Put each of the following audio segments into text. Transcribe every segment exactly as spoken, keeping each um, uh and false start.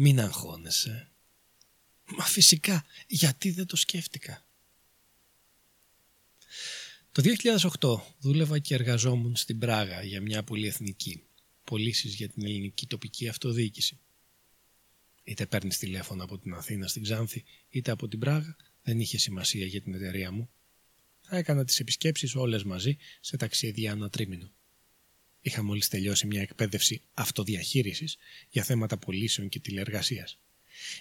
μην αγχώνεσαι. Μα φυσικά, γιατί δεν το σκέφτηκα. Το δύο χιλιάδες οκτώ δούλευα και εργαζόμουν στην Πράγα για μια πολυεθνική. Πωλήσεις για την ελληνική τοπική αυτοδιοίκηση. Είτε παίρνεις τηλέφωνο από την Αθήνα στην Ξάνθη, είτε από την Πράγα, δεν είχε σημασία για την εταιρεία μου. Θα έκανα τις επισκέψεις όλες μαζί σε ταξίδια ανά τρίμηνο. Είχα μόλις τελειώσει μια εκπαίδευση αυτοδιαχείρισης για θέματα πωλήσεων και τηλεργασίας.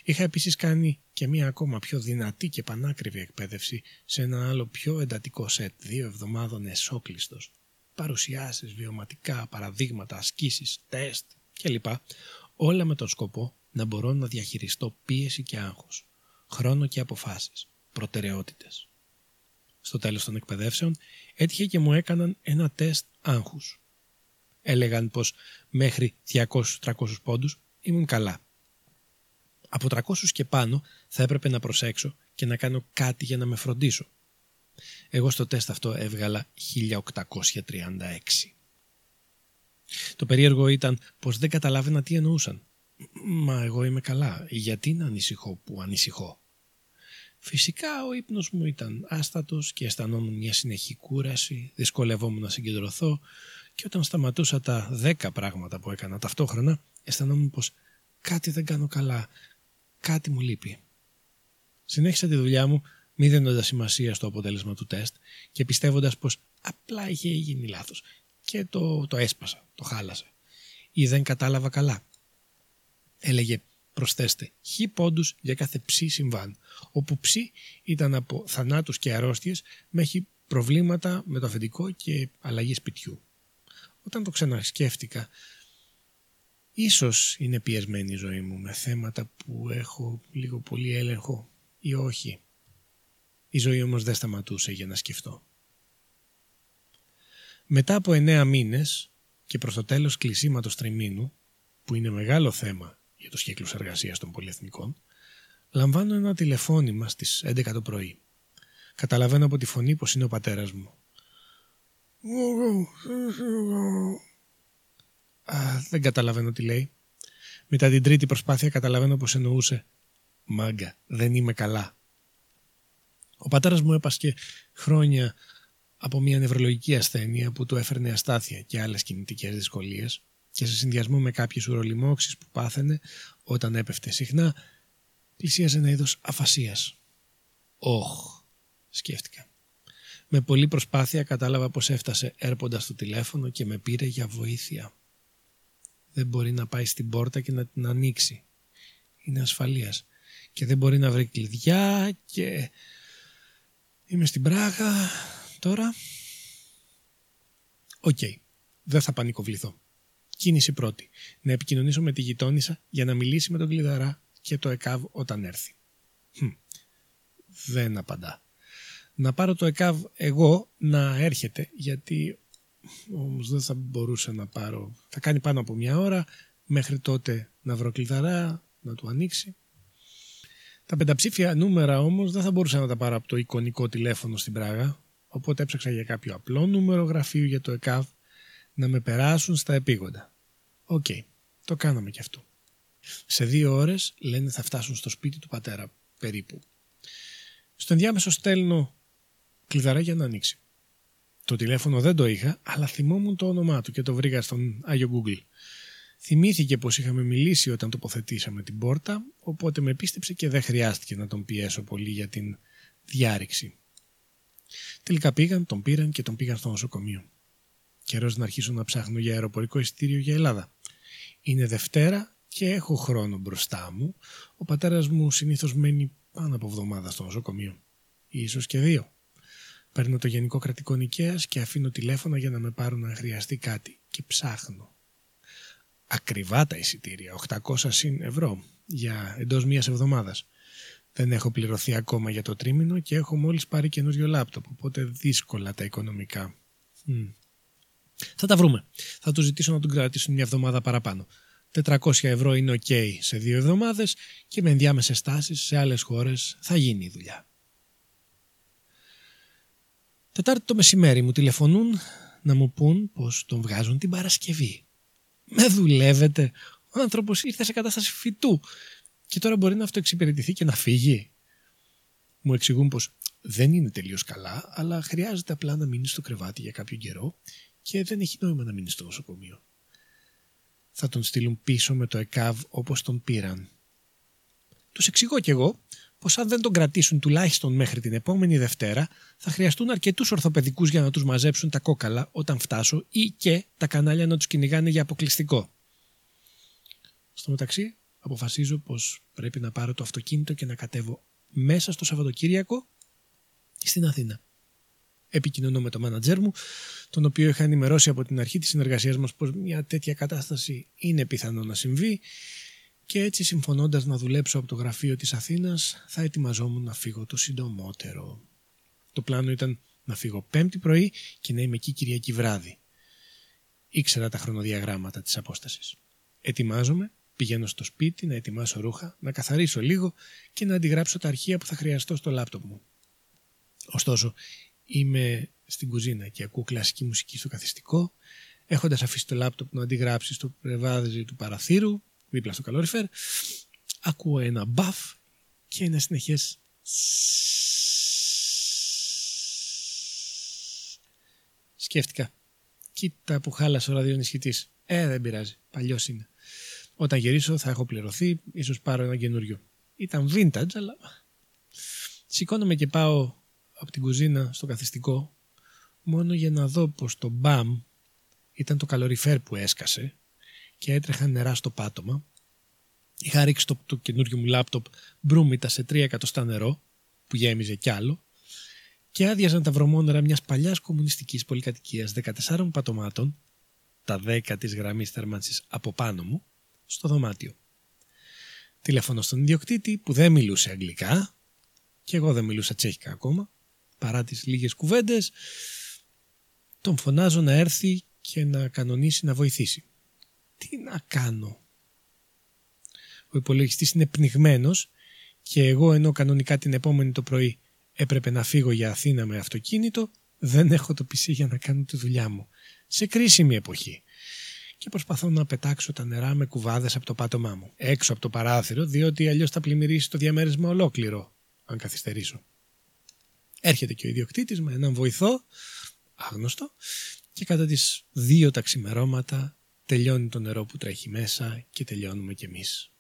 Είχα επίσης κάνει και μια ακόμα πιο δυνατή και πανάκριβη εκπαίδευση σε ένα άλλο πιο εντατικό σετ δύο εβδομάδων εσόκλειστος. Παρουσιάσεις, βιωματικά, παραδείγματα, ασκήσεις, τεστ κλπ. Όλα με τον σκοπό να μπορώ να διαχειριστώ πίεση και άγχος, χρόνο και αποφάσεις, προτεραιότητες. Στο τέλος των εκπαιδεύσεων έτυχε και μου έκαναν ένα τεστ άγχους. Έλεγαν πως μέχρι διακόσιους με τριακόσιους πόντους ήμουν καλά. Από τριακόσιους και πάνω θα έπρεπε να προσέξω και να κάνω κάτι για να με φροντίσω. Εγώ στο τεστ αυτό έβγαλα χίλια οκτακόσια τριάντα έξι. Το περίεργο ήταν πως δεν καταλάβαινα τι εννοούσαν. Μα εγώ είμαι καλά, γιατί να ανησυχώ που ανησυχώ. Φυσικά ο ύπνος μου ήταν άστατος και αισθανόμουν μια συνεχή κούραση, δυσκολευόμουν να συγκεντρωθώ και όταν σταματούσα τα δέκα πράγματα που έκανα ταυτόχρονα, αισθανόμουν πως κάτι δεν κάνω καλά, κάτι μου λείπει. Συνέχισα τη δουλειά μου, μη δίνοντας σημασία στο αποτέλεσμα του τεστ και πιστεύοντας πως απλά είχε γίνει λάθος και το, το έσπασα, το χάλασα ή δεν κατάλαβα καλά. Έλεγε προσθέστε χ πόντους για κάθε ψ συμβάν, όπου ψ ήταν από θανάτους και αρρώστιες μέχρι προβλήματα με το αφεντικό και αλλαγή σπιτιού. Όταν το ξανασκέφτηκα, ίσως είναι πιεσμένη η ζωή μου με θέματα που έχω λίγο πολύ έλεγχο ή όχι. Η ζωή όμως δεν σταματούσε για να σκεφτώ. Μετά από εννέα μήνες και προς το τέλος κλεισίματος τριμήνου, που είναι μεγάλο θέμα για τους κύκλους εργασίας των πολυεθνικών, λαμβάνω ένα τηλεφώνημα στις έντεκα το πρωί. Καταλαβαίνω από τη φωνή πως είναι ο πατέρας μου. Α, δεν καταλαβαίνω τι λέει. Μετά την τρίτη προσπάθεια καταλαβαίνω πως εννοούσε «Μάγκα, δεν είμαι καλά». Ο πατέρας μου έπασχε χρόνια από μια νευρολογική ασθένεια που του έφερνε αστάθεια και άλλες κινητικές δυσκολίες και σε συνδυασμό με κάποιες ουρολιμώξεις που πάθαινε όταν έπεφτε συχνά, πλησίαζε ένα είδος αφασίας. «Όχ», σκέφτηκα. Με πολλή προσπάθεια κατάλαβα πως έφτασε έρποντας το τηλέφωνο και με πήρε για βοήθεια. Δεν μπορεί να πάει στην πόρτα και να την ανοίξει. Είναι ασφαλείας. Και δεν μπορεί να βρει κλειδιά και... Είμαι στην Πράγα τώρα. Οκ. Okay. Δεν θα πανικοβληθώ. Κίνηση πρώτη. Να επικοινωνήσω με τη γειτόνισσα για να μιλήσει με τον κλειδαρά και το ΕΚΑΒ όταν έρθει. Hm. Δεν απαντά. Να πάρω το ΕΚΑΒ εγώ να έρχεται, γιατί όμως δεν θα μπορούσα να πάρω. Θα κάνει πάνω από μια ώρα μέχρι τότε να βρω κλειδαρά, να του ανοίξει. Τα πενταψήφια νούμερα όμως δεν θα μπορούσα να τα πάρω από το εικονικό τηλέφωνο στην Πράγα, οπότε έψαξα για κάποιο απλό νούμερο γραφείου για το ΕΚΑΒ να με περάσουν στα επίγοντα. Οκ, okay, το κάναμε κι αυτό. Σε δύο ώρες λένε θα φτάσουν στο σπίτι του πατέρα περίπου. Στο ενδιάμεσο στέλνω κλειδαρά για να ανοίξει. Το τηλέφωνο δεν το είχα, αλλά θυμόμουν το όνομά του και το βρήκα στον Άγιο Google. Θυμήθηκε πως είχαμε μιλήσει όταν τοποθετήσαμε την πόρτα, οπότε με πίστεψε και δεν χρειάστηκε να τον πιέσω πολύ για την διάρρηξη. Τελικά πήγαν, τον πήραν και τον πήγαν στο νοσοκομείο. Καιρός να αρχίσω να ψάχνω για αεροπορικό εισιτήριο για Ελλάδα. Είναι Δευτέρα και έχω χρόνο μπροστά μου. Ο πατέρας μου συνήθως μένει πάνω από εβδομάδα στο νοσοκομείο. Ίσως και δύο. Παίρνω το Γενικό Κρατικό Νικαίας και αφήνω τηλέφωνα για να με πάρουν αν χρειαστεί κάτι. Και ψάχνω. Ακριβά τα εισιτήρια, οκτακόσια συν ευρώ για εντός μίας εβδομάδας. Δεν έχω πληρωθεί ακόμα για το τρίμηνο και έχω μόλις πάρει καινούριο λάπτοπ, οπότε δύσκολα τα οικονομικά. Mm. Θα τα βρούμε. Θα του ζητήσω να τον κρατήσουν μια εβδομάδα παραπάνω. τετρακόσια ευρώ είναι ok σε δύο εβδομάδες και με ενδιάμεσες τάσεις σε άλλες χώρες θα γίνει η δουλειά. Τετάρτη το μεσημέρι μου τηλεφωνούν να μου πούν πως τον βγάζουν την Παρασκευή. Με δουλεύετε ο άνθρωπος ήρθε σε κατάσταση φυτού και τώρα μπορεί να αυτοεξυπηρετηθεί και να φύγει. Μου εξηγούν πως δεν είναι τελείως καλά, αλλά χρειάζεται απλά να μείνει στο κρεβάτι για κάποιο καιρό και δεν έχει νόημα να μείνει στο νοσοκομείο. Θα τον στείλουν πίσω με το ΕΚΑΒ όπως τον πήραν. Τους εξηγώ κι εγώ πως αν δεν τον κρατήσουν τουλάχιστον μέχρι την επόμενη Δευτέρα, θα χρειαστούν αρκετούς ορθοπαιδικούς για να τους μαζέψουν τα κόκαλα όταν φτάσω ή και τα κανάλια να τους κυνηγάνε για αποκλειστικό. Στο μεταξύ, αποφασίζω πως πρέπει να πάρω το αυτοκίνητο και να κατέβω μέσα στο Σαββατοκύριακο στην Αθήνα. Επικοινωνώ με τον μάνατζέρ μου, τον οποίο είχα ενημερώσει από την αρχή της συνεργασίας μας πως μια τέτοια κατάσταση είναι πιθανό να συμβεί, και έτσι, συμφωνώντας να δουλέψω από το γραφείο της Αθήνας, θα ετοιμαζόμουν να φύγω το συντομότερο. Το πλάνο ήταν να φύγω Πέμπτη πρωί και να είμαι εκεί Κυριακή βράδυ. Ήξερα τα χρονοδιαγράμματα της απόστασης. Ετοιμάζομαι, πηγαίνω στο σπίτι να ετοιμάσω ρούχα, να καθαρίσω λίγο και να αντιγράψω τα αρχεία που θα χρειαστώ στο λάπτοπ μου. Ωστόσο, είμαι στην κουζίνα και ακούω κλασική μουσική στο καθιστικό, έχοντας αφήσει το λάπτοπ να αντιγράψει στο πρεβάδι του παραθύρου, δίπλα στο καλόριφερ, ακούω ένα μπαφ και ένα συνεχές. Σκέφτηκα. Κοίτα που χάλασε ο ραδιονισχυτής. Ε, δεν πειράζει. Παλιός είναι. Όταν γυρίσω θα έχω πληρωθεί, ίσως πάρω ένα καινούριο. Ήταν vintage, αλλά... Σηκώνομαι και πάω από την κουζίνα στο καθιστικό, μόνο για να δω πως το μπαμ ήταν το καλοριφέρ που έσκασε και έτρεχαν νερά στο πάτωμα. Είχα ρίξει το, το καινούριο μου λάπτοπ μπρούμητα σε τρία εκατοστά νερό, που γέμιζε κι άλλο, και άδειαζαν τα βρωμόνερα μιας παλιάς κομμουνιστικής πολυκατοικίας δεκατεσσάρων πατωμάτων, τα δέκα της γραμμής θέρμανσης από πάνω μου, στο δωμάτιο. Τηλεφωνώ στον ιδιοκτήτη που δεν μιλούσε αγγλικά, και εγώ δεν μιλούσα τσέχικα ακόμα, παρά τις λίγες κουβέντες. Τον φωνάζω να έρθει και να κανονίσει να βοηθήσει. Τι να κάνω? Ο υπολογιστής είναι πνιγμένος και εγώ, ενώ κανονικά την επόμενη το πρωί έπρεπε να φύγω για Αθήνα με αυτοκίνητο, δεν έχω το πι σι για να κάνω τη δουλειά μου. Σε κρίσιμη εποχή. Και προσπαθώ να πετάξω τα νερά με κουβάδες από το πάτωμά μου. Έξω από το παράθυρο, διότι αλλιώς θα πλημμυρίσει το διαμέρισμα ολόκληρο, αν καθυστερήσω. Έρχεται και ο ιδιοκτήτης με έναν βοηθό, άγνωστο, και κατά τις δύο τα ξημερώματα τελειώνει το νερό που τρέχει μέσα και τελειώνουμε κι εμείς.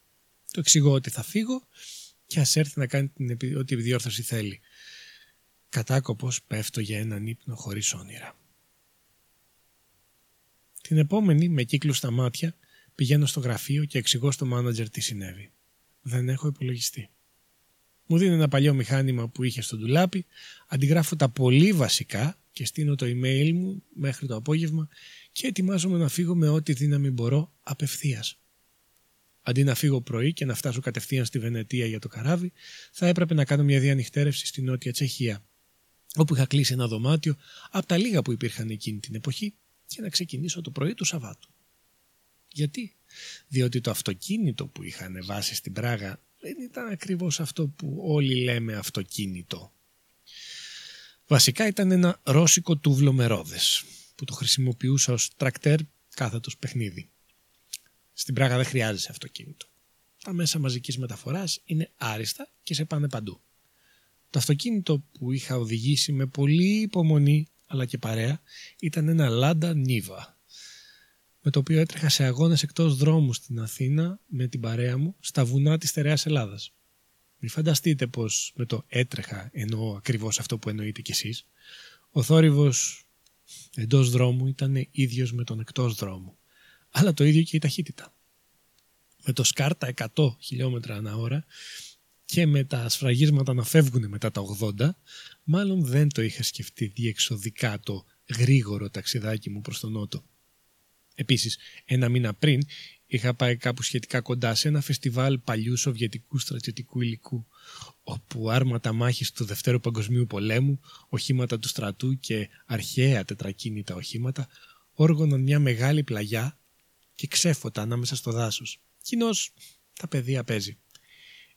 Το εξηγώ ότι θα φύγω και ας έρθει να κάνει την επι... ό,τι επιδιόρθωση θέλει. Κατάκοπος πέφτω για έναν ύπνο χωρίς όνειρα. Την επόμενη, με κύκλους στα μάτια, πηγαίνω στο γραφείο και εξηγώ στο μάνατζερ τι συνέβη. Δεν έχω υπολογιστή. Μου δίνει ένα παλιό μηχάνημα που είχε στο ντουλάπι, αντιγράφω τα πολύ βασικά και στείνω το email μου μέχρι το απόγευμα και ετοιμάζομαι να φύγω με ό,τι δύναμη μπορώ απευθείας. Αντί να φύγω πρωί και να φτάσω κατευθείαν στη Βενετία για το καράβι, θα έπρεπε να κάνω μια διανυχτέρευση στη Νότια Τσεχία, όπου είχα κλείσει ένα δωμάτιο από τα λίγα που υπήρχαν εκείνη την εποχή, και να ξεκινήσω το πρωί του Σαββάτου. Γιατί? Διότι το αυτοκίνητο που είχα ανεβάσει στην Πράγα δεν ήταν ακριβώς αυτό που όλοι λέμε αυτοκίνητο. Βασικά ήταν ένα ρώσικο τούβλο με ρόδες, που το χρησιμοποιούσα ως τρακτέρ κάθετος παιχνίδι. Στην Πράγα δεν χρειάζεσαι αυτοκίνητο. Τα μέσα μαζικής μεταφοράς είναι άριστα και σε πάνε παντού. Το αυτοκίνητο που είχα οδηγήσει με πολλή υπομονή, αλλά και παρέα, ήταν ένα Λάντα Νίβα, με το οποίο έτρεχα σε αγώνες εκτός δρόμου στην Αθήνα με την παρέα μου στα βουνά της Στερεάς Ελλάδας. Μην φανταστείτε πως με το έτρεχα εννοώ ακριβώς αυτό που εννοείτε κι εσείς. Ο θόρυβος εντός δρόμου ήταν ίδιος με τον εκτός δρόμου, αλλά το ίδιο και η ταχύτητα. Με το σκάρτα εκατό χιλιόμετρα ανά ώρα και με τα σφραγίσματα να φεύγουν μετά τα ογδόντα, μάλλον δεν το είχα σκεφτεί διεξοδικά το γρήγορο ταξιδάκι μου προς τον νότο. Επίσης, ένα μήνα πριν είχα πάει κάπου σχετικά κοντά σε ένα φεστιβάλ παλιού σοβιετικού στρατιωτικού υλικού, όπου άρματα μάχης του Δευτέρου Παγκοσμίου Πολέμου, οχήματα του στρατού και αρχαία τετρακίνητα οχήματα όργωναν μια μεγάλη πλαγιά και ξέφωτα ανάμεσα στο δάσος. Κοινώς τα παιδεία παίζει.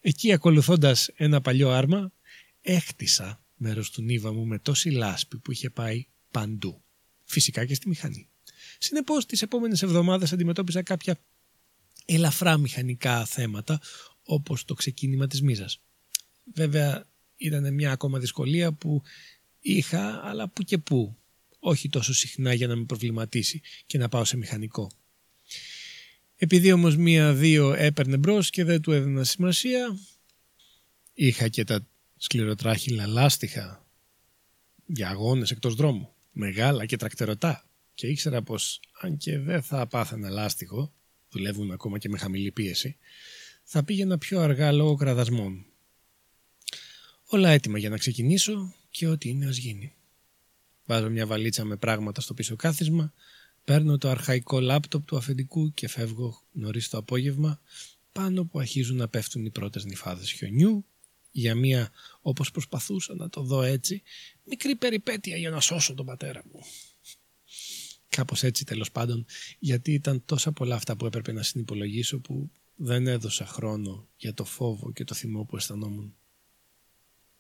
Εκεί, ακολουθώντας ένα παλιό άρμα, έκτισα μέρος του Νίβα μου με τόση λάσπη που είχε πάει παντού. Φυσικά και στη μηχανή. Συνεπώς, τις επόμενες εβδομάδες αντιμετώπιζα κάποια ελαφρά μηχανικά θέματα, όπως το ξεκίνημα της μίζας. Βέβαια ήταν μια ακόμα δυσκολία που είχα, αλλά που και που, όχι τόσο συχνά για να με προβληματίσει και να πάω σε μηχανικό. Επειδή όμως μία-δύο έπαιρνε μπρος και δεν του έδινα σημασία, είχα και τα σκληροτράχυλα λάστιχα για αγώνες εκτός δρόμου, μεγάλα και τρακτερωτά, και ήξερα πως αν και δεν θα πάθαινα λάστιχο, δουλεύουν ακόμα και με χαμηλή πίεση, θα πήγαινα πιο αργά λόγω κραδασμών. Όλα έτοιμα για να ξεκινήσω και ό,τι είναι ας γίνει. Βάζω μια βαλίτσα με πράγματα στο πίσω κάθισμα, παίρνω το αρχαϊκό λάπτοπ του αφεντικού και φεύγω νωρίς το απόγευμα, πάνω που αρχίζουν να πέφτουν οι πρώτες νυφάδες χιονιού, για μια, όπως προσπαθούσα να το δω έτσι, μικρή περιπέτεια για να σώσω τον πατέρα μου. Κάπως έτσι τέλος πάντων, γιατί ήταν τόσα πολλά αυτά που έπρεπε να συνυπολογίσω που δεν έδωσα χρόνο για το φόβο και το θυμό που αισθανόμουν.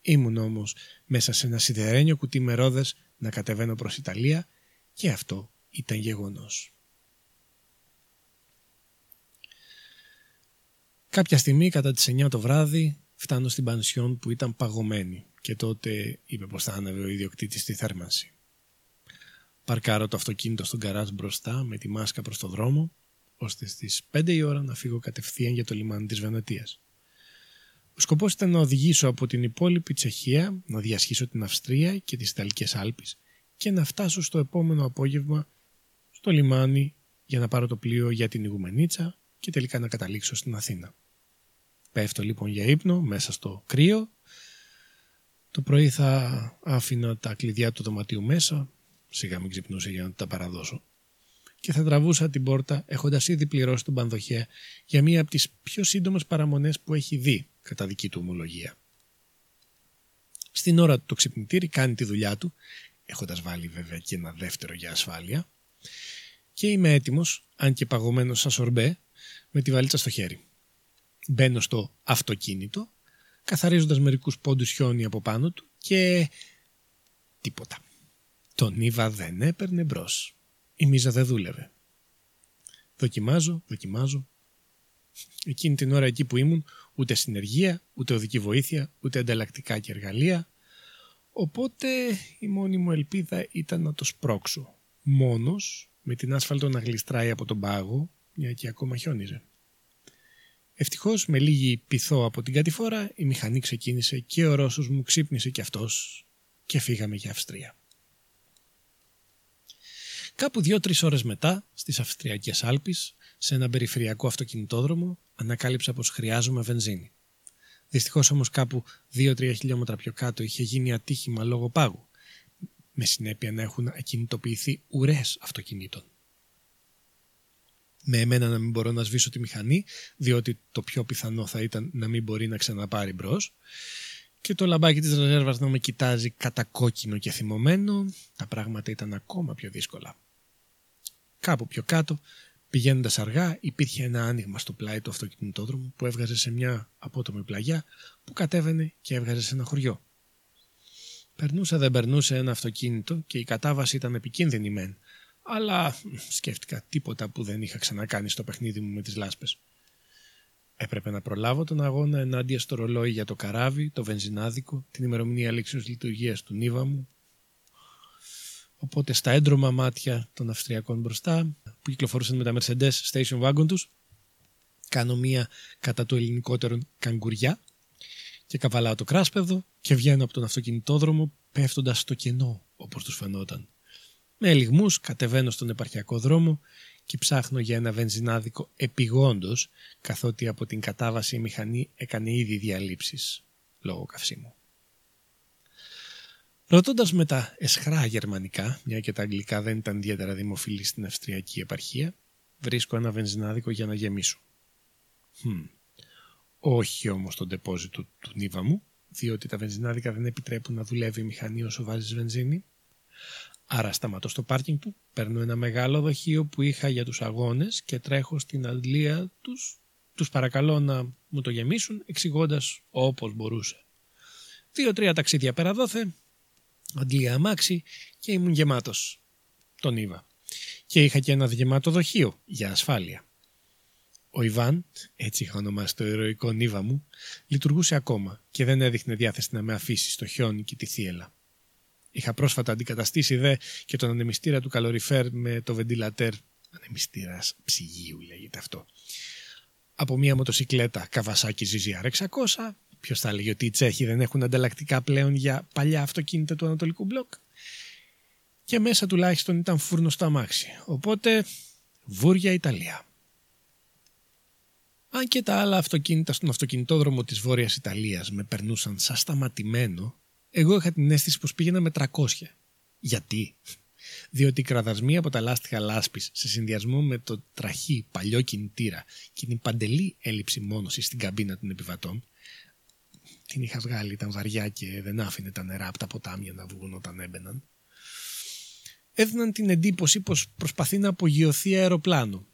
Ήμουν όμως μέσα σε ένα σιδερένιο κουτί με ρόδες να κατεβαίνω προς Ιταλία, και αυτό ήταν γεγονός. Κάποια στιγμή κατά τις εννιά το βράδυ φτάνω στην πανσιόν που ήταν παγωμένη και τότε είπε πως θα άναβε ο ιδιοκτήτης τη θέρμανση. Παρκάρω το αυτοκίνητο στον γκαράζ μπροστά με τη μάσκα προς το δρόμο, ώστε στις πέντε η ώρα να φύγω κατευθείαν για το λιμάνι της Βενετίας. Ο σκοπός ήταν να οδηγήσω από την υπόλοιπη Τσεχία, να διασχίσω την Αυστρία και τις Ιταλικές Άλπεις και να φτάσω στο επόμενο απόγευμα στο λιμάνι για να πάρω το πλοίο για την Ιγουμενίτσα και τελικά να καταλήξω στην Αθήνα. Πέφτω λοιπόν για ύπνο μέσα στο κρύο. Το πρωί θα άφηνα τα κλειδιά του δωματίου μέσα, σιγά μην ξυπνούσε για να τα παραδώσω, και θα τραβούσα την πόρτα έχοντας ήδη πληρώσει τον πανδοχέα για μία από τις πιο σύντομες παραμονές που έχει δει κατά δική του ομολογία. Στην ώρα του το ξυπνητήρι κάνει τη δουλειά του, έχοντας βάλει βέβαια και ένα δεύτερο για ασφάλεια, και είμαι έτοιμος, αν και παγωμένος σαν σορμπέ, με τη βαλίτσα στο χέρι. Μπαίνω στο αυτοκίνητο, καθαρίζοντας μερικούς πόντους χιόνι από πάνω του και τίποτα. Τον Ήβα δεν έπαιρνε μπρος. Η μίζα δεν δούλευε. Δοκιμάζω, δοκιμάζω. Εκείνη την ώρα εκεί που ήμουν, ούτε συνεργεία, ούτε οδική βοήθεια, ούτε ανταλλακτικά και εργαλεία. Οπότε η μόνη μου ελπίδα ήταν να το σπρώξω. Μόνος, με την άσφαλτο να γλιστράει από τον πάγο, μια και ακόμα χιόνιζε. Ευτυχώς, με λίγη πυθό από την κατηφόρα, η μηχανή ξεκίνησε και ο Ρώσος μου ξύπνησε κι αυτός και φύγαμε για Αυστρία. Κάπου δύο-τρεις ώρες μετά, στις Αυστριακές Άλπεις, σε ένα περιφερειακό αυτοκινητόδρομο, ανακάλυψα πως χρειάζομαι βενζίνη. Δυστυχώς όμως κάπου δύο τρία χιλιόμετρα πιο κάτω είχε γίνει ατύχημα λόγω πάγου, με συνέπεια να έχουν ακινητοποιηθεί ουρές αυτοκινήτων. Με εμένα να μην μπορώ να σβήσω τη μηχανή, διότι το πιο πιθανό θα ήταν να μην μπορεί να ξαναπάρει μπρος, και το λαμπάκι της ρεζέρβας να με κοιτάζει κατακόκκινο και θυμωμένο, τα πράγματα ήταν ακόμα πιο δύσκολα. Κάπου πιο κάτω, πηγαίνοντας αργά, υπήρχε ένα άνοιγμα στο πλάι του αυτοκινητόδρομου που έβγαζε σε μια απότομη πλαγιά που κατέβαινε και έβγαζε σε ένα χωριό. Περνούσα δεν περνούσε ένα αυτοκίνητο και η κατάβαση ήταν επικίνδυνη μεν, αλλά σκέφτηκα τίποτα που δεν είχα ξανακάνει στο παιχνίδι μου με τις λάσπες. Έπρεπε να προλάβω τον αγώνα ενάντια στο ρολόι για το καράβι, το βενζινάδικο, την ημερομηνία λήξεως λειτουργίας του Νίβα μου. Οπότε στα έντρωμα μάτια των Αυστριακών μπροστά, που κυκλοφορούσαν με τα Mercedes Station Wagon τους, κάνω μία κατά το ελληνικότερο καγκουριά και καβαλάω το κράσπεδο και βγαίνω από τον αυτοκινητόδρομο πέφτοντας στο κενό όπως τους φαινόταν. Με λιγμούς κατεβαίνω στον επαρχιακό δρόμο και ψάχνω για ένα βενζινάδικο επιγόντως, καθότι από την κατάβαση η μηχανή έκανε ήδη διαλήψεις λόγω καυσίμου. Ρωτώντας με τα εσχρά γερμανικά, μια και τα αγγλικά δεν ήταν ιδιαίτερα δημοφιλή στην Αυστριακή επαρχία, βρίσκω ένα βενζινάδικο για να γεμίσω. Hm. Όχι όμως τον τεπόζιτο του Νίβα μου, διότι τα βενζινάδικα δεν επιτρέπουν να δουλεύει η μηχανή όσο βάζεις βενζίνη. Άρα σταματώ στο πάρκινγκ του, παίρνω ένα μεγάλο δοχείο που είχα για τους αγώνες και τρέχω στην αντλία τους. Τους παρακαλώ να μου το γεμίσουν, εξηγώντας όπως μπορούσε. Δύο-τρία ταξίδια πέρα δόθε, αντλία αμάξι και ήμουν γεμάτος. Τον Ήβα. Και είχα και ένα γεμάτο δοχείο για ασφάλεια. Ο Ιβάν, έτσι είχα ονομάσει το ηρωικό νίβα μου, λειτουργούσε ακόμα και δεν έδειχνε διάθεση να με αφήσει στο χιόνι και τη θύελα. Είχα πρόσφατα αντικαταστήσει δε και τον ανεμιστήρα του καλοριφέρ με το βεντιλατέρ, ανεμιστήρας ψυγείου λέγεται αυτό, από μια μοτοσικλέτα Καβασάκι Ζιζιάρ εξακόσια. Ποιος θα έλεγε ότι οι Τσέχοι δεν έχουν ανταλλακτικά πλέον για παλιά αυτοκίνητα του Ανατολικού Μπλοκ? Και μέσα τουλάχιστον ήταν φούρνο στο αμάξι. Οπότε, βούρια Ιταλία. Αν και τα άλλα αυτοκίνητα στον αυτοκινητόδρομο της Βόρειας Ιταλίας με περνούσαν σαν σταματημένο, εγώ είχα την αίσθηση πως πήγαινα με τριακόσια. Γιατί? Διότι οι κραδασμοί από τα λάστιχα λάσπης σε συνδυασμό με το τραχή παλιό κινητήρα και την παντελή έλλειψη μόνωσης στην καμπίνα των επιβατών, την είχα βγάλει, ήταν βαριά και δεν άφηνε τα νερά από τα ποτάμια να βγουν όταν έμπαιναν, έδιναν την εντύπωση πως προσπαθεί να απογειωθεί αεροπλάνο.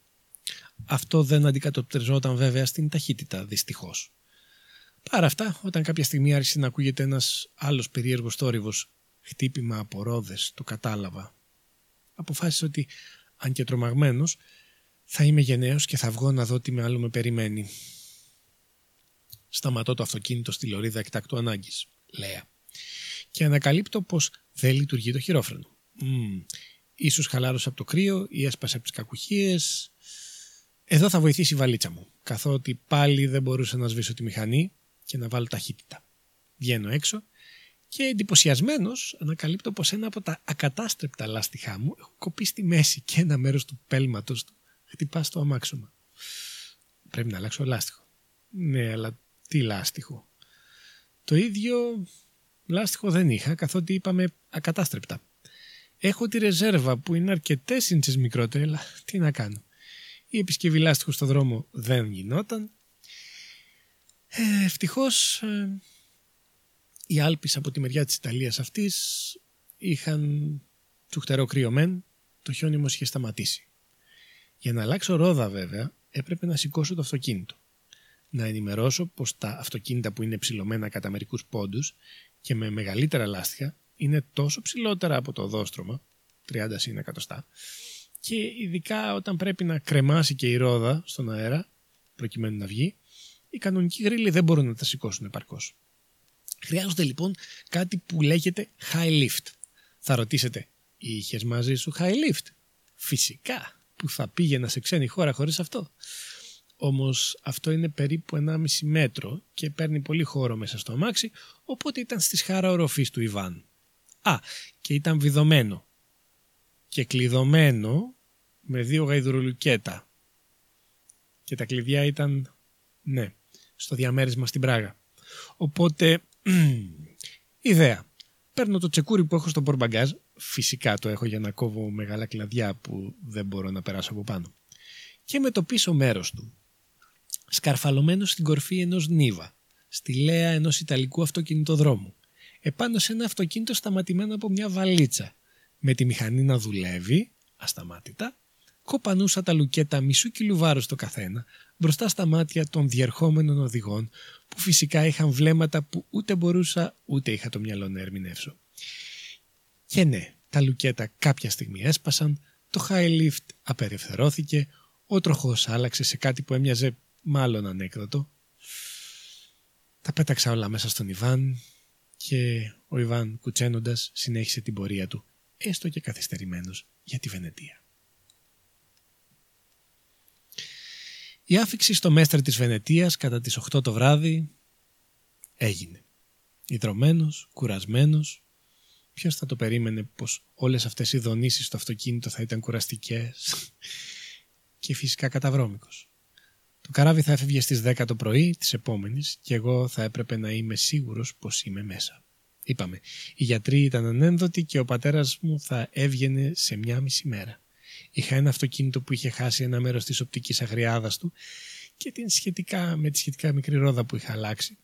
Αυτό δεν αντικατοπτριζόταν βέβαια στην ταχύτητα, δυστυχώς. Παρά αυτά, όταν κάποια στιγμή άρχισε να ακούγεται ένας άλλος περίεργος θόρυβος, χτύπημα από ρόδες, το κατάλαβα. Αποφάσισα ότι, αν και τρομαγμένος, θα είμαι γενναίος και θα βγω να δω τι με άλλο με περιμένει. Σταματώ το αυτοκίνητο στη λωρίδα εκτάκτου ανάγκης, Λέα, και ανακαλύπτω πως δεν λειτουργεί το χειρόφρενο. Mm. Ίσως χαλάρωσε από το κρύο ή έσπασε από τις κακουχίες. Εδώ θα βοηθήσει η βαλίτσα μου, καθότι πάλι δεν μπορούσα να σβήσω τη μηχανή και να βάλω ταχύτητα. Βγαίνω έξω και εντυπωσιασμένος ανακαλύπτω πως ένα από τα ακατάστρεπτα λάστιχά μου έχω κοπεί στη μέση και ένα μέρος του πέλματος του χτυπά στο αμάξωμα. Πρέπει να αλλάξω λάστιχο. Ναι, αλλά τι λάστιχο? Το ίδιο λάστιχο δεν είχα, καθότι είπαμε ακατάστρεπτα. Έχω τη ρεζέρβα που είναι αρκετές ίντσες μικρότερη, αλλά τι να κάνω. Η επισκευή λάστιχου στο δρόμο δεν γινόταν. Ε, ευτυχώς ε, οι Άλπεις από τη μεριά της Ιταλίας αυτής είχαν τσουχτερό κρύο μεν, το χιόνι όμως είχε σταματήσει. Για να αλλάξω ρόδα βέβαια έπρεπε να σηκώσω το αυτοκίνητο. Να ενημερώσω πως τα αυτοκίνητα που είναι ψηλωμένα κατά μερικούς πόντους και με μεγαλύτερα λάστιχα είναι τόσο ψηλότερα από το οδόστρωμα, τριάντα συν εκατοστά, και ειδικά όταν πρέπει να κρεμάσει και η ρόδα στον αέρα, προκειμένου να βγει, οι κανονικοί γρίλοι δεν μπορούν να τα σηκώσουν επαρκώς. Χρειάζονται λοιπόν κάτι που λέγεται high lift. Θα ρωτήσετε, είχες μαζί σου high lift? Φυσικά, που θα πήγαινα σε ξένη χώρα χωρίς αυτό. Όμως αυτό είναι περίπου ενάμιση μέτρο και παίρνει πολύ χώρο μέσα στο αμάξι, οπότε ήταν στη σχάρα οροφής του Ιβάν. Α, και ήταν βιδωμένο και κλειδωμένο με δύο γαϊδουρολουκέτα. Και τα κλειδιά ήταν, ναι, στο διαμέρισμα στην Πράγα. Οπότε, ιδέα. Παίρνω το τσεκούρι που έχω στο πορμπαγκάζ, φυσικά το έχω για να κόβω μεγάλα κλαδιά που δεν μπορώ να περάσω από πάνω, και με το πίσω μέρος του, σκαρφαλωμένο στην κορφή ενός νίβα, στη λέα ενός ιταλικού αυτοκινητοδρόμου, επάνω σε ένα αυτοκίνητο σταματημένο από μια βαλίτσα, με τη μηχανή να δουλεύει, ασταμάτητα, κοπανούσα τα λουκέτα μισού κιλού βάρους το καθένα, μπροστά στα μάτια των διερχόμενων οδηγών, που φυσικά είχαν βλέμματα που ούτε μπορούσα ούτε είχα το μυαλό να ερμηνεύσω. Και ναι, τα λουκέτα κάποια στιγμή έσπασαν, το high lift απελευθερώθηκε, ο τροχός άλλαξε σε κάτι που έμοιαζε μάλλον ανέκδοτο. Τα πέταξα όλα μέσα στον Ιβάν και ο Ιβάν, κουτσένοντας, συνέχισε την πορεία του, έστω και καθυστερημένος, για τη Βενετία. Η άφιξη στο μέστρε της Βενετίας κατά τις οκτώ το βράδυ έγινε. Ιδρωμένος, κουρασμένος, ποιος θα το περίμενε πως όλες αυτές οι δονήσεις στο αυτοκίνητο θα ήταν κουραστικές, και φυσικά καταβρώμικος. Το καράβι θα έφευγε στις δέκα το πρωί της επόμενης και εγώ θα έπρεπε να είμαι σίγουρος πως είμαι μέσα. Είπαμε, οι γιατροί ήταν ανένδοτοι και ο πατέρας μου θα έβγαινε σε μια μισή μέρα. Είχα ένα αυτοκίνητο που είχε χάσει ένα μέρος της οπτικής αγριάδας του και την σχετικά, με τη σχετικά μικρή ρόδα που είχα αλλάξει.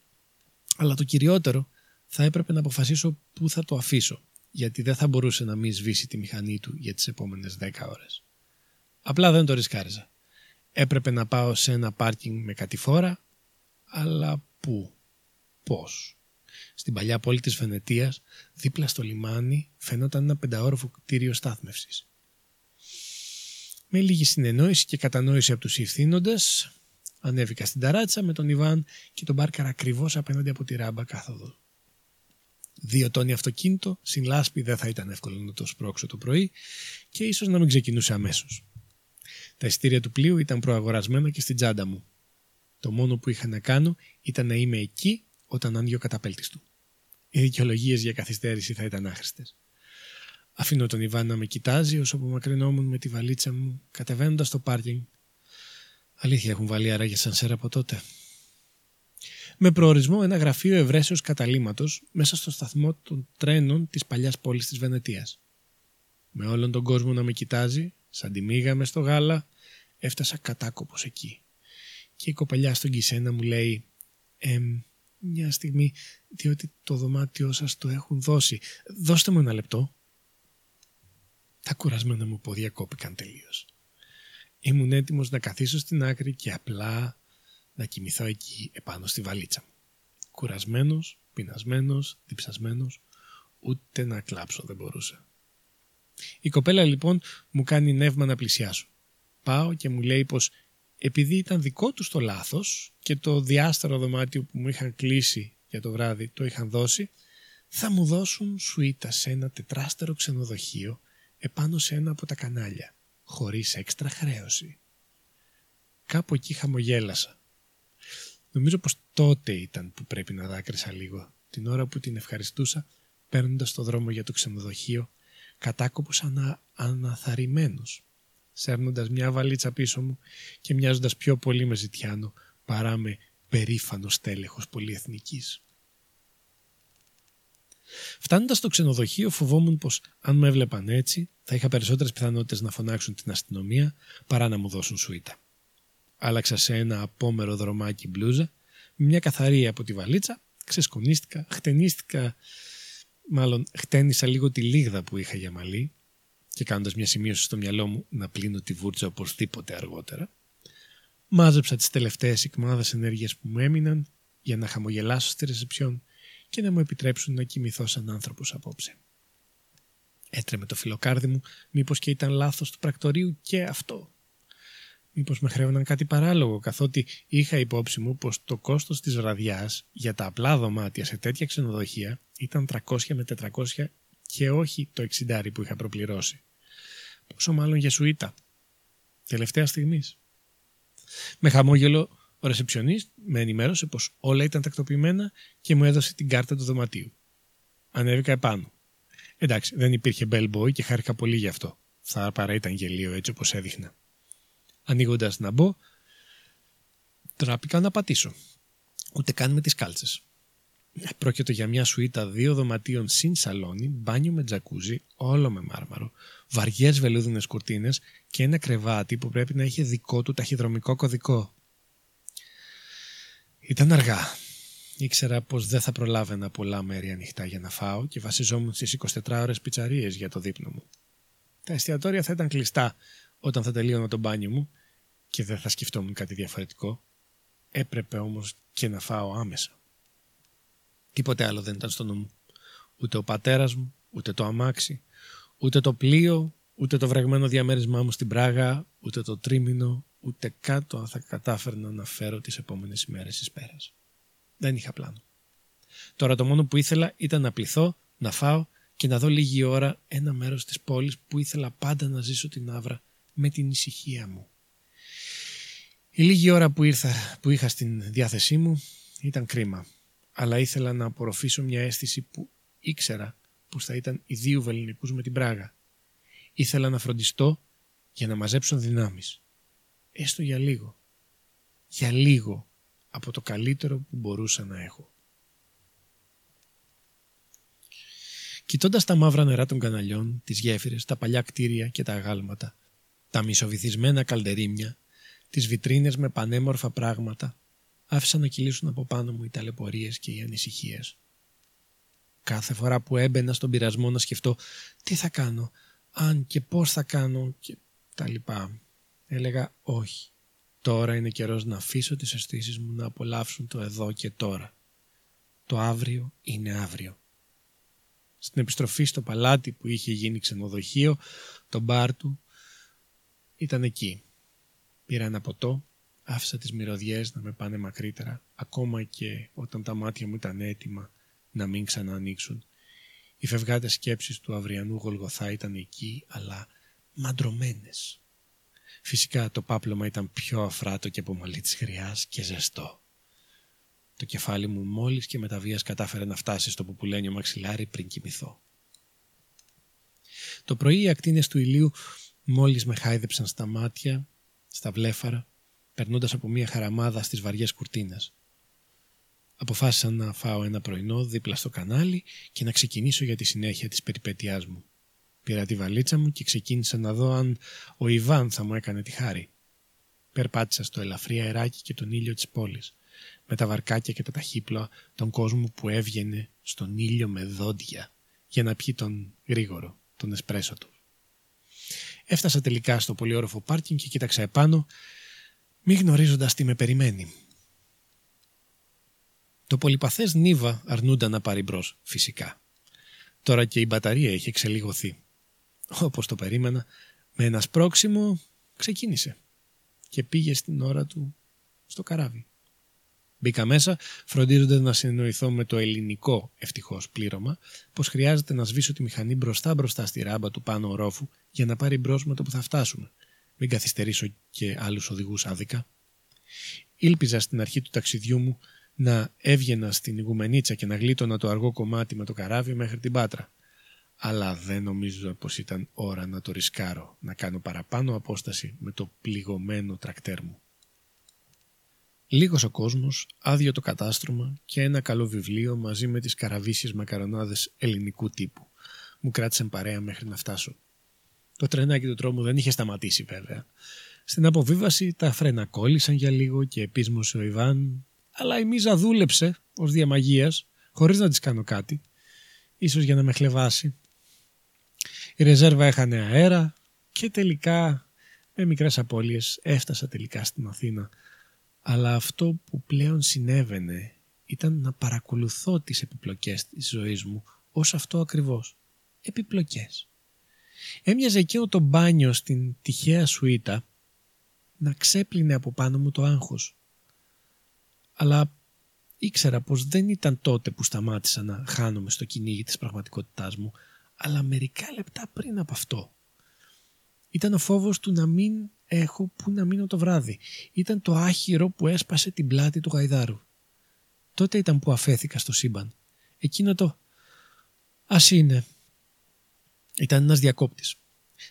Αλλά το κυριότερο, θα έπρεπε να αποφασίσω πού θα το αφήσω, γιατί δεν θα μπορούσε να μην σβήσει τη μηχανή του για τις επόμενες δέκα ώρες. Απλά δεν το ρισκάριζα. Έπρεπε να πάω σε ένα πάρκινγκ με κατηφόρα, αλλά πού, πώς. Στην παλιά πόλη της Βενετίας, δίπλα στο λιμάνι, φαινόταν ένα πενταόροφο κτίριο στάθμευσης. Με λίγη συνεννόηση και κατανόηση από τους ευθύνοντες, Ανέβηκα στην ταράτσα με τον Ιβάν και τον μπάρκαρα ακριβώς απέναντι από τη ράμπα κάθοδο. Δύο τόνοι αυτοκίνητο, συν λάσπη δεν θα ήταν εύκολο να το σπρώξω το πρωί και ίσως να μην ξεκινούσε αμέσως. Τα εισιτήρια του πλοίου ήταν προαγορασμένα και στην τσάντα μου. Το μόνο που είχα να κάνω ήταν να είμαι εκεί όταν άνοιγε ο καταπέλτης του. Οι δικαιολογίες για καθυστέρηση θα ήταν άχρηστες. Αφήνω τον Ιβάν να με κοιτάζει όσο απομακρυνόμουν με τη βαλίτσα μου, κατεβαίνοντας στο πάρκινγκ. Αλήθεια έχουν βάλει άραγε σανσέρ από τότε. Με προορισμό ένα γραφείο ευρέσεως καταλύματος μέσα στο σταθμό των τρένων της παλιάς πόλης της Βενετίας. Με όλον τον κόσμο να με κοιτάζει, σαν τη μύγα μες στο γάλα, έφτασα κατάκοπος εκεί. Και η κοπελιά στον Κισένα μου λέει «Εμ, μια στιγμή, διότι το δωμάτιό σας το έχουν δώσει. Δώστε μου ένα λεπτό». Τα κουρασμένα μου πόδια κόπηκαν τελείως. Ήμουν έτοιμος να καθίσω στην άκρη και απλά να κοιμηθώ εκεί επάνω στη βαλίτσα μου. Κουρασμένος, πεινασμένος, διψασμένος, ούτε να κλάψω δεν μπορούσα. Η κοπέλα λοιπόν μου κάνει νεύμα να πλησιάσω. Πάω και μου λέει πως επειδή ήταν δικό τους το λάθος και το διάσταρο δωμάτιο που μου είχαν κλείσει για το βράδυ το είχαν δώσει, θα μου δώσουν σουίτα σε ένα τετράστερο ξενοδοχείο επάνω σε ένα από τα κανάλια, χωρίς έξτρα χρέωση. Κάπου εκεί χαμογέλασα. Νομίζω πως τότε ήταν που πρέπει να δάκρυσα λίγο, την ώρα που την ευχαριστούσα παίρνοντας το δρόμο για το ξενοδοχείο, κατάκοπος ανα, αναθαρρυμένος, σέρνοντας μια βαλίτσα πίσω μου και μοιάζοντας πιο πολύ με ζητιάνο παρά με περήφανος τέλεχος πολυεθνικής. Φτάνοντας στο ξενοδοχείο φοβόμουν πως αν με έβλεπαν έτσι θα είχα περισσότερες πιθανότητες να φωνάξουν την αστυνομία παρά να μου δώσουν σουίτα. Άλλαξα σε ένα απόμερο δρομάκι μπλούζα, με μια καθαρή από τη βαλίτσα, ξεσκονίστηκα, χτενίστηκα, μάλλον χτένισα λίγο τη λίγδα που είχα για μαλλί και κάνοντας μια σημείωση στο μυαλό μου να πλύνω τη βούρτσα οπωσδήποτε αργότερα, μάζεψα τις τελευταίες εκμάδες ενέργειας που μου έμειναν για να χαμογελάσω στη ρεσεψιόν και να μου επιτρέψουν να κοιμηθώ σαν άνθρωπος απόψε. Έτρεμε το φιλοκάρδι μου, μήπως και ήταν λάθος του πρακτορείου και αυτό. Μήπως με χρέωναν κάτι παράλογο, καθότι είχα υπόψη μου πως το κόστος της βραδιάς για τα απλά δωμάτια σε τέτοια ξενοδοχεία ήταν τριακόσια με τετρακόσια και όχι το εξήντα που είχα προπληρώσει. Πόσο μάλλον για σουίτα. Τελευταία στιγμή. Με χαμόγελο, ο ρεσεψιονίστ με ενημέρωσε πως όλα ήταν τακτοποιημένα και μου έδωσε την κάρτα του δωματίου. Ανέβηκα επάνω. Εντάξει, δεν υπήρχε bellboy και χάρηκα πολύ γι' αυτό. Θα παρά ήταν γελίο έτσι όπως έδειχνα. Ανοίγοντας να μπω, τράπηκα να πατήσω. Ούτε καν με τις κάλτσες. Πρόκειται για μια σουίτα δύο δωματίων συν σαλόνι, μπάνιο με τζακούζι, όλο με μάρμαρο, βαριές βελούδινες κουρτίνες και ένα κρεβάτι που πρέπει να είχε δικό του ταχυδρομικό κωδικό. Ήταν αργά. Ήξερα πως δεν θα προλάβαινα πολλά μέρη ανοιχτά για να φάω και βασιζόμουν στις εικοσιτετράωρες πιτσαρίες για το δείπνο μου. Τα εστιατόρια θα ήταν κλειστά όταν θα τελείωνα το μπάνιο μου και δεν θα σκεφτόμουν κάτι διαφορετικό. Έπρεπε όμως και να φάω άμεσα. Τίποτε άλλο δεν ήταν στο νου μου. Ούτε ο πατέρας μου, ούτε το αμάξι, ούτε το πλοίο, ούτε το βρεγμένο διαμέρισμά μου στην Πράγα, ούτε το τρίμηνο, ούτε κάτω αν θα κατάφερνα να φέρω τις επόμενες ημέρες εις πέρας. Δεν είχα πλάνο. Τώρα το μόνο που ήθελα ήταν να πληθώ, να φάω και να δω λίγη ώρα ένα μέρος της πόλης που ήθελα πάντα να ζήσω την άβρα με την ησυχία μου. Η λίγη ώρα που, ήρθα, που είχα στην διάθεσή μου ήταν κρίμα, αλλά ήθελα να απορροφήσω μια αίσθηση που ήξερα πως θα ήταν οι δύο βελληνικούς με την Πράγα. Ήθελα να φροντιστώ για να μαζέψω δυνάμεις. Έστω για λίγο. Για λίγο από το καλύτερο που μπορούσα να έχω. Κοιτώντας τα μαύρα νερά των καναλιών, τις γέφυρες, τα παλιά κτίρια και τα αγάλματα, τα μισοβυθισμένα καλντερίμια, τις βιτρίνες με πανέμορφα πράγματα, άφησα να κυλήσουν από πάνω μου οι ταλαιπωρίες και οι ανησυχίες. Κάθε φορά που έμπαινα στον πειρασμό να σκεφτώ τι θα κάνω, αν και πώς θα κάνω και τα λοιπά, έλεγα όχι. Τώρα είναι καιρός να αφήσω τις αισθήσεις μου να απολαύσουν το εδώ και τώρα. Το αύριο είναι αύριο. Στην επιστροφή στο παλάτι που είχε γίνει ξενοδοχείο, το μπάρ του ήταν εκεί. Πήρα ένα ποτό, Άφησα τις μυρωδιές να με πάνε μακρύτερα, ακόμα και όταν τα μάτια μου ήταν έτοιμα να μην ξανανοίξουν. Οι φευγάτες σκέψεις του αυριανού Γολγοθά ήταν εκεί, αλλά μαντρωμένες. Φυσικά το πάπλωμα ήταν πιο αφράτο και από μαλλί της γριάς και ζεστό. Το κεφάλι μου μόλις και με τα βίας κατάφερε να φτάσει στο πουπουλένιο μαξιλάρι πριν κοιμηθώ. Το πρωί οι ακτίνες του ηλίου μόλις με χάιδεψαν στα μάτια, στα βλέφαρα, περνώντας από μια χαραμάδα στις βαριές κουρτίνες. Αποφάσισα να φάω ένα πρωινό δίπλα στο κανάλι και να ξεκινήσω για τη συνέχεια της περιπέτειάς μου. Πήρα τη βαλίτσα μου και ξεκίνησα να δω αν ο Ιβάν θα μου έκανε τη χάρη. Περπάτησα στο ελαφρύ αεράκι και τον ήλιο της πόλης, με τα βαρκάκια και τα ταχύπλοα, τον κόσμο που έβγαινε στον ήλιο με δόντια για να πιει τον γρήγορο, τον εσπρέσο του. Έφτασα τελικά στο πολυόροφο πάρκινγκ και κοίταξα επάνω, μη γνωρίζοντας τι με περιμένει. Το πολυπαθές Νίβα αρνούνταν να πάρει μπρος, φυσικά. Τώρα και η μπαταρία είχε ξελιγωθεί. Όπως το περίμενα, με ένα σπρόξιμο ξεκίνησε και πήγε στην ώρα του στο καράβι. Μπήκα μέσα, φροντίζοντας να συνεννοηθώ με το ελληνικό ευτυχώς πλήρωμα, πως χρειάζεται να σβήσω τη μηχανή μπροστά-μπροστά στη ράμπα του πάνω ορόφου για να πάρει μπρος με το που θα φτάσουμε. Μην καθυστερήσω και άλλους οδηγούς άδικα. Ήλπιζα στην αρχή του ταξιδιού μου να έβγαινα στην Ιγουμενίτσα και να γλίτωνα το αργό κομμάτι με το καράβι μέχρι την Πάτρα. Αλλά δεν νομίζω πως ήταν ώρα να το ρισκάρω, να κάνω παραπάνω απόσταση με το πληγωμένο τρακτέρ μου. Λίγος ο κόσμος, άδειο το κατάστρωμα και ένα καλό βιβλίο μαζί με τις καραβίσιες μακαρονάδες ελληνικού τύπου. Μου κράτησαν παρέα μέχρι να φτάσω. Το τρενάκι του τρόμου δεν είχε σταματήσει βέβαια. Στην αποβίβαση τα φρένα κόλλησαν για λίγο και επίσμωσε ο Ιβάν, αλλά η μίζα δούλεψε ως διαμαγείας, χωρίς να της κάνω κάτι, ίσως για να με χλεβάσει. Η ρεζέρβα έχανε αέρα και τελικά, με μικρές απώλειες, έφτασα τελικά στην Αθήνα. Αλλά αυτό που πλέον συνέβαινε ήταν να παρακολουθώ τις επιπλοκές της ζωής μου ως αυτό ακριβώς. Επιπλοκές. Έμοιαζε εκείνο το μπάνιο στην τυχαία σουίτα να ξέπλυνε από πάνω μου το άγχος. Αλλά ήξερα πως δεν ήταν τότε που σταμάτησα να χάνομαι στο κυνήγι της πραγματικότητάς μου, αλλά μερικά λεπτά πριν από αυτό. Ήταν ο φόβος του να μην έχω που να μείνω το βράδυ. Ήταν το άχυρο που έσπασε την πλάτη του γαϊδάρου. Τότε ήταν που αφέθηκα στο σύμπαν. Εκείνο το «ας είναι». Ήταν ένας διακόπτης.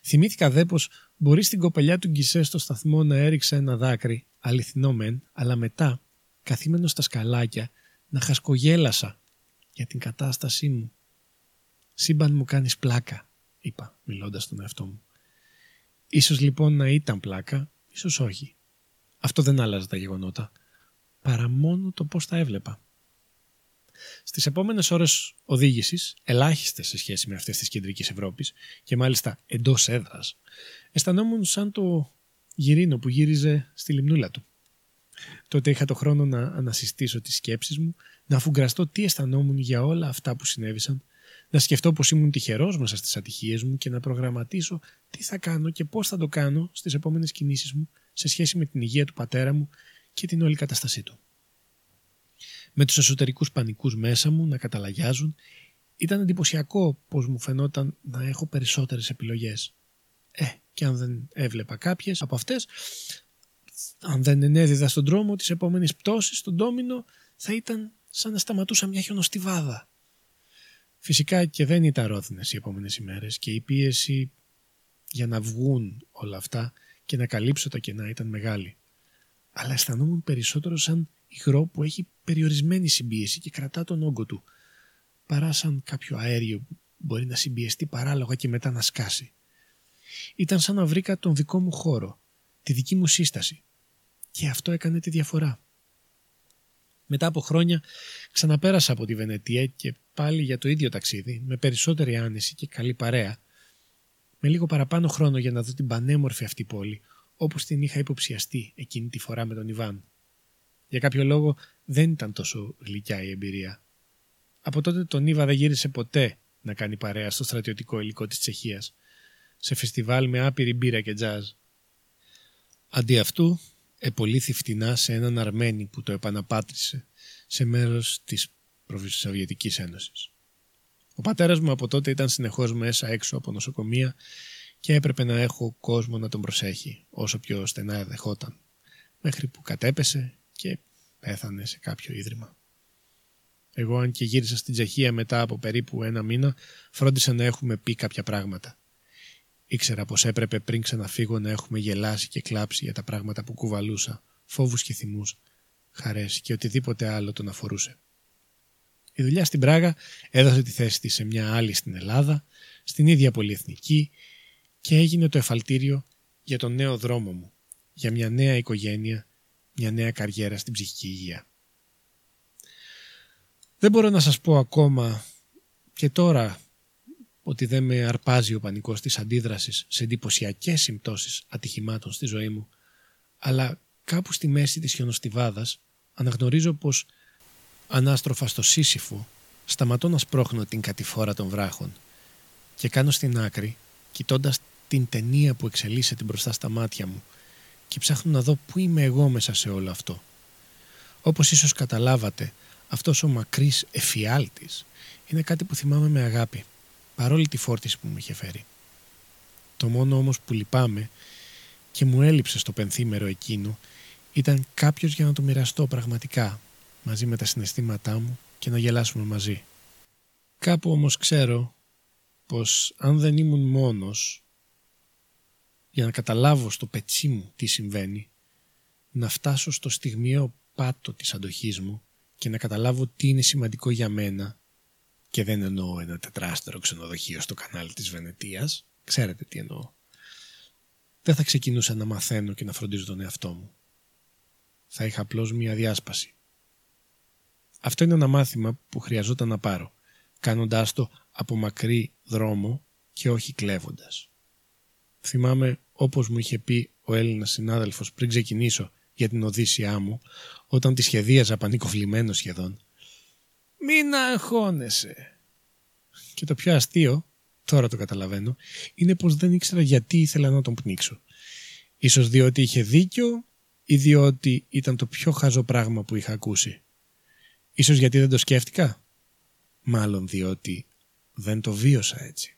Θυμήθηκα δε πως μπορεί στην κοπελιά του Γκισέ στο σταθμό να έριξα ένα δάκρυ, αληθινό μεν, αλλά μετά, καθήμενος στα σκαλάκια, να χασκογέλασα για την κατάστασή μου. «Σύμπαν μου κάνεις πλάκα», είπα, μιλώντας στον εαυτό μου. Ίσως λοιπόν να ήταν πλάκα, ίσως όχι. Αυτό δεν άλλαζε τα γεγονότα, παρά μόνο το πώς τα έβλεπα. Στις επόμενες ώρες οδήγησης, ελάχιστες σε σχέση με αυτές της κεντρικής Ευρώπης και μάλιστα εντός έδρας, αισθανόμουν σαν το γυρίνο που γύριζε στη λιμνούλα του. Τότε είχα το χρόνο να ανασυστήσω τις σκέψεις μου, να αφουγκραστώ τι αισθανόμουν για όλα αυτά που συνέβησαν, να σκεφτώ πως ήμουν τυχερός μέσα στις ατυχίες μου και να προγραμματίσω τι θα κάνω και πώς θα το κάνω στις επόμενες κινήσεις μου σε σχέση με την υγεία του πατέρα μου και την όλη κατάστασή του. Με τους εσωτερικούς πανικούς μέσα μου να καταλαγιάζουν, ήταν εντυπωσιακό πως μου φαινόταν να έχω περισσότερες επιλογές. Ε, και αν δεν έβλεπα κάποιες από αυτές, αν δεν ενέδιδα στον δρόμο της επόμενης πτώσης, στον ντόμινο, θα ήταν σαν να σταματούσα μια χιονοστιβάδα. Φυσικά και δεν ήταν ρόδινες οι επόμενες ημέρες και η πίεση για να βγουν όλα αυτά και να καλύψω τα κενά ήταν μεγάλη. Αλλά αισθανόμουν περισσότερο σαν υγρό που έχει περιορισμένη συμπίεση και κρατά τον όγκο του, παρά σαν κάποιο αέριο που μπορεί να συμπιεστεί παράλογα και μετά να σκάσει. Ήταν σαν να βρήκα τον δικό μου χώρο, τη δική μου σύσταση, και αυτό έκανε τη διαφορά. Μετά από χρόνια ξαναπέρασα από τη Βενετία και πάλι για το ίδιο ταξίδι, με περισσότερη άνεση και καλή παρέα, με λίγο παραπάνω χρόνο για να δω την πανέμορφη αυτή πόλη, όπως την είχα υποψιαστεί εκείνη τη φορά με τον Ιβάν. Για κάποιο λόγο δεν ήταν τόσο γλυκιά η εμπειρία. Από τότε τον Ήβα δεν γύρισε ποτέ να κάνει παρέα στο στρατιωτικό υλικό της Τσεχίας, σε φεστιβάλ με άπειρη μπύρα και τζάζ. Αντί αυτού, επολύθη φτηνά σε έναν Αρμένη που το επαναπάτρισε σε μέρος της Σοβιετικής Ένωσης. Ο πατέρας μου από τότε ήταν συνεχώς μέσα έξω από νοσοκομεία και έπρεπε να έχω κόσμο να τον προσέχει όσο πιο στενά δεχόταν, μέχρι που κατέπεσε και πέθανε σε κάποιο ίδρυμα. Εγώ, αν και γύρισα στην Τσεχία μετά από περίπου ένα μήνα, φρόντισα να έχουμε πει κάποια πράγματα. Ήξερα πως έπρεπε πριν ξαναφύγω να έχουμε γελάσει και κλάψει για τα πράγματα που κουβαλούσα, φόβους και θυμούς, χαρές και οτιδήποτε άλλο τον αφορούσε. Η δουλειά στην Πράγα έδωσε τη θέση της σε μια άλλη στην Ελλάδα, στην ίδια πολυεθνική, και έγινε το εφαλτήριο για τον νέο δρόμο μου, για μια νέα οικογένεια, μια νέα καριέρα στην ψυχική υγεία. Δεν μπορώ να σας πω ακόμα και τώρα ότι δεν με αρπάζει ο πανικός της αντίδρασης σε εντυπωσιακές συμπτώσεις ατυχημάτων στη ζωή μου, αλλά κάπου στη μέση της χιονοστιβάδας αναγνωρίζω πως ανάστροφα στο Σύσιφο σταματώ να σπρώχνω την κατηφόρα των βράχων και κάνω στην άκρη, κοιτώντας την ταινία που εξελίσσεται μπροστά στα μάτια μου, και ψάχνω να δω πού είμαι εγώ μέσα σε όλο αυτό. Όπως ίσως καταλάβατε, αυτός ο μακρύς εφιάλτης είναι κάτι που θυμάμαι με αγάπη, παρόλη τη φόρτιση που μου είχε φέρει. Το μόνο όμως που λυπάμαι και μου έλειψε στο πενθήμερο εκείνο ήταν κάποιος για να το μοιραστώ πραγματικά μαζί με τα συναισθήματά μου και να γελάσουμε μαζί. Κάπου όμως ξέρω πως αν δεν ήμουν μόνος για να καταλάβω στο πετσί μου τι συμβαίνει, να φτάσω στο στιγμιαίο πάτο της αντοχής μου και να καταλάβω τι είναι σημαντικό για μένα, και δεν εννοώ ένα τετράστερο ξενοδοχείο στο κανάλι της Βενετίας, ξέρετε τι εννοώ, δεν θα ξεκινούσα να μαθαίνω και να φροντίζω τον εαυτό μου. Θα είχα απλώς μια διάσπαση. Αυτό είναι ένα μάθημα που χρειαζόταν να πάρω, κάνοντάς το από μακρύ δρόμο και όχι κλέβοντας. Θυμάμαι, όπως μου είχε πει ο Έλληνας συνάδελφος πριν ξεκινήσω για την Οδύσσιά μου, όταν τη σχεδίαζα πανικοβλημένο σχεδόν, «Μην αγχώνεσαι». Και το πιο αστείο, τώρα το καταλαβαίνω, είναι πως δεν ήξερα γιατί ήθελα να τον πνίξω. Ίσως διότι είχε δίκιο ή διότι ήταν το πιο χαζό πράγμα που είχα ακούσει. Ίσως γιατί δεν το σκέφτηκα. Μάλλον διότι δεν το βίωσα έτσι.